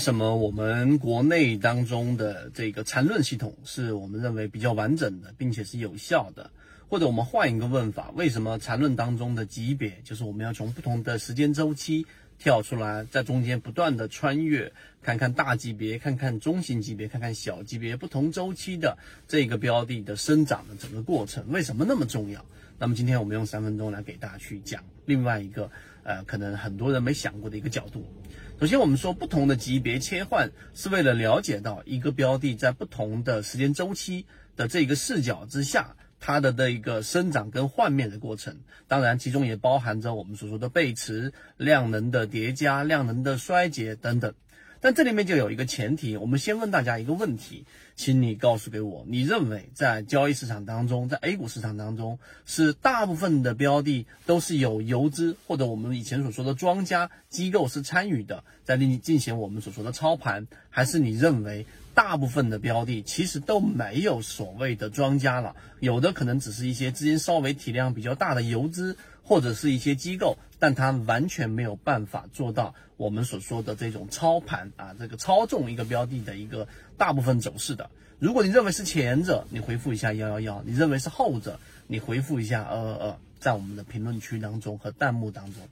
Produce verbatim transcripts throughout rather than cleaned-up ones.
什么我们国内当中的这个缠论系统是我们认为比较完整的，并且是有效的？或者我们换一个问法，为什么缠论当中的级别，就是我们要从不同的时间周期跳出来，在中间不断的穿越，看看大级别，看看中型级别，看看小级别，不同周期的这个标的的生长的整个过程，为什么那么重要？那么今天我们用三分钟来给大家去讲另外一个呃，可能很多人没想过的一个角度。首先，我们说不同的级别切换是为了了解到一个标的在不同的时间周期的这个视角之下，它的的一个生长跟换面的过程，当然其中也包含着我们所说的背驰、量能的叠加、量能的衰竭等等。但这里面就有一个前提，我们先问大家一个问题，请你告诉给我，你认为在交易市场当中，在 A 股市场当中，是大部分的标的都是有游资或者我们以前所说的庄家机构是参与的，在进行我们所说的操盘，还是你认为大部分的标的其实都没有所谓的庄家了，有的可能只是一些资金稍微体量比较大的游资或者是一些机构，但它完全没有办法做到我们所说的这种操盘啊，这个操纵一个标的的一个大部分走势的。如果你认为是前者，你回复一下一一一；你认为是后者，你回复一下二二二，在我们的评论区当中和弹幕当中。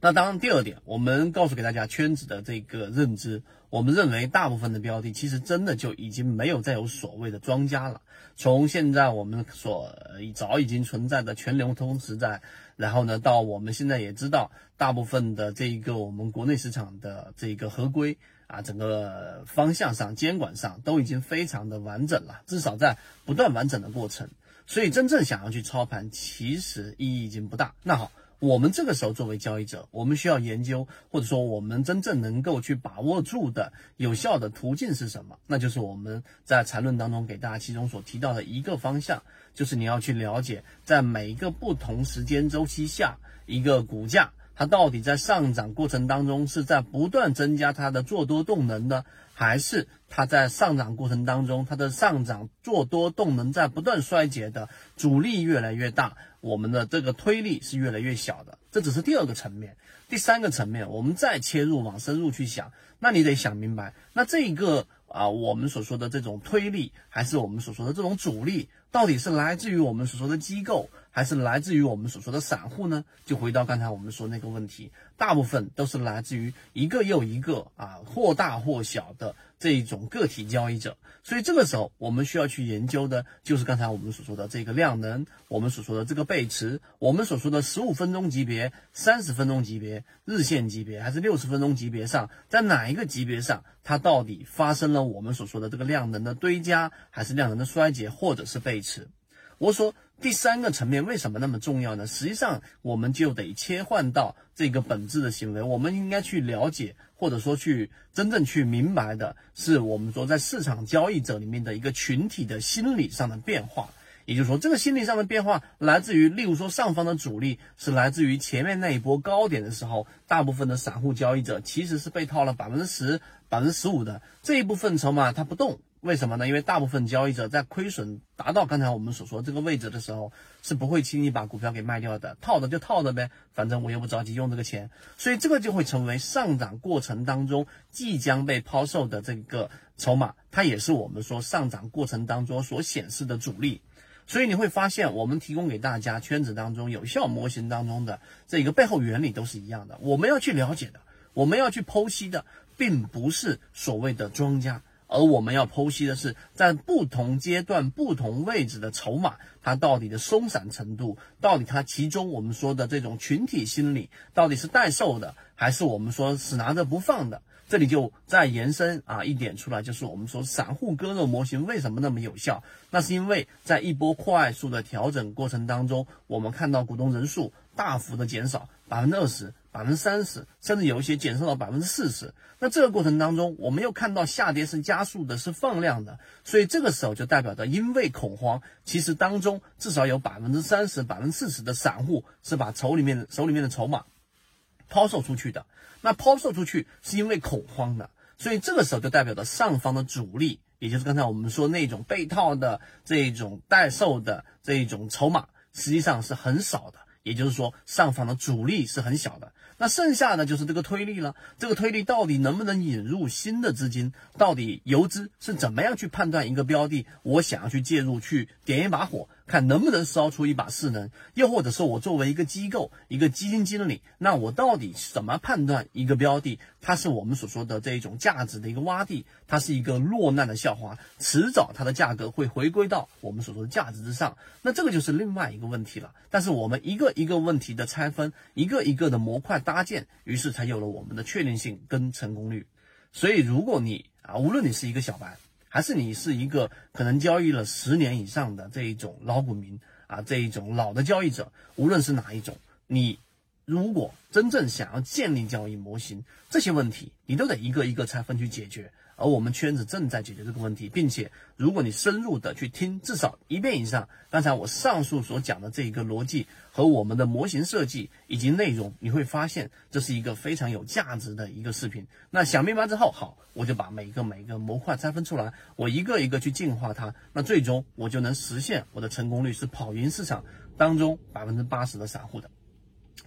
那当然，第二点，我们告诉给大家圈子的这个认知，我们认为大部分的标的其实真的就已经没有再有所谓的庄家了。从现在我们所早已经存在的全流通时代，然后呢，到我们现在也知道大部分的这一个我们国内市场的这个合规啊，整个方向上、监管上都已经非常的完整了，至少在不断完整的过程。所以真正想要去操盘，其实意义已经不大。那好。我们这个时候作为交易者，我们需要研究，或者说我们真正能够去把握住的有效的途径是什么？那就是我们在缠论当中给大家其中所提到的一个方向，就是你要去了解在每一个不同时间周期下，一个股价它到底在上涨过程当中是在不断增加它的做多动能呢，还是它在上涨过程当中，它的上涨做多动能在不断衰竭的，阻力越来越大，我们的这个推力是越来越小的。这只是第二个层面。第三个层面，我们再切入往深入去想，那你得想明白，那这个啊，我们所说的这种推力，还是我们所说的这种阻力，到底是来自于我们所说的机构，还是来自于我们所说的散户呢？就回到刚才我们说那个问题，大部分都是来自于一个又一个啊，或大或小的这一种个体交易者。所以这个时候我们需要去研究的就是刚才我们所说的这个量能，我们所说的这个背驰，我们所说的十五分钟级别、三十分钟级别、日线级别还是六十分钟级别上，在哪一个级别上它到底发生了我们所说的这个量能的堆加，还是量能的衰竭，或者是背驰。我说第三个层面为什么那么重要呢？实际上我们就得切换到这个本质的行为，我们应该去了解，或者说去真正去明白的是我们说在市场交易者里面的一个群体的心理上的变化。也就是说，这个心理上的变化来自于，例如说上方的阻力是来自于前面那一波高点的时候，大部分的散户交易者其实是被套了 百分之十、百分之十五 的这一部分筹码，它不动。为什么呢？因为大部分交易者在亏损达到刚才我们所说这个位置的时候，是不会轻易把股票给卖掉的，套的就套的呗，反正我又不着急用这个钱。所以这个就会成为上涨过程当中即将被抛售的这个筹码，它也是我们说上涨过程当中所显示的阻力。所以你会发现，我们提供给大家圈子当中有效模型当中的这个背后原理都是一样的。我们要去了解的，我们要去剖析的，并不是所谓的庄家，而我们要剖析的是在不同阶段不同位置的筹码，它到底的松散程度，到底它其中我们说的这种群体心理到底是代售的，还是我们说死拿着不放的。这里就再延伸啊一点出来，就是我们说散户割肉模型为什么那么有效，那是因为在一波快速的调整过程当中，我们看到股东人数大幅的减少 百分之二十、百分之三十， 甚至有一些减少到 百分之四十。 那这个过程当中，我们又看到下跌是加速的，是放量的，所以这个时候就代表着，因为恐慌其实当中至少有 百分之三十、 百分之四十 的散户是把手里面手里面的筹码抛售出去的。那抛售出去是因为恐慌的，所以这个时候就代表着上方的主力，也就是刚才我们说那种被套的这种代售的这种筹码，实际上是很少的，也就是说上方的阻力是很小的。那剩下呢就是这个推力了，这个推力到底能不能引入新的资金，到底游资是怎么样去判断一个标的，我想要去介入去点一把火，看能不能烧出一把势能，又或者说我作为一个机构一个基金经理，那我到底怎么判断一个标的，它是我们所说的这一种价值的一个洼地，它是一个落难的校花，迟早它的价格会回归到我们所说的价值之上，那这个就是另外一个问题了。但是我们一个一个问题的拆分，一个一个的模块搭建，于是才有了我们的确定性跟成功率。所以如果你啊，无论你是一个小白还是你是一个可能交易了十年以上的这一种老股民啊，这一种老的交易者，无论是哪一种，你如果真正想要建立交易模型，这些问题你都得一个一个拆分去解决。而我们圈子正在解决这个问题，并且如果你深入的去听至少一遍以上刚才我上述所讲的这一个逻辑和我们的模型设计以及内容，你会发现这是一个非常有价值的一个视频。那想明白之后，好，我就把每个每个模块拆分出来，我一个一个去进化它，那最终我就能实现我的成功率是跑赢市场当中 百分之八十 的散户的。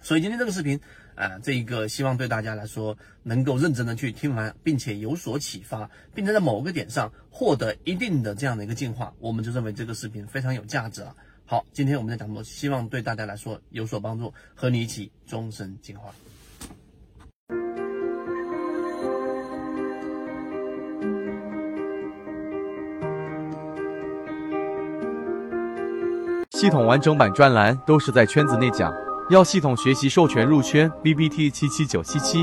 所以今天这个视频啊，这个希望对大家来说能够认真的去听完，并且有所启发，并且在某个点上获得一定的这样的一个进化，我们就认为这个视频非常有价值了。好，今天我们在讲的希望对大家来说有所帮助，和你一起终身进化。系统完整版专栏都是在圈子内讲。要系统学习授权入圈 B B T 七七九七七。